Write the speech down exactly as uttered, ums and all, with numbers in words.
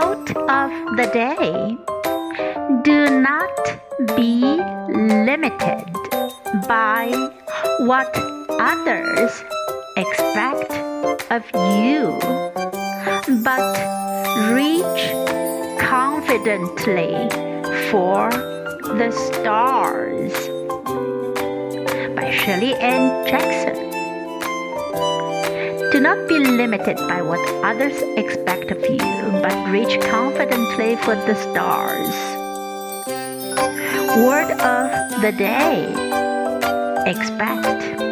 Quote of the day: Do not be limited by what others expect of you, but reach confidently for the stars. By Shirley Ann Jackson.Do not be limited by what others expect of you, but reach confidently for the stars. Word of the day: expect.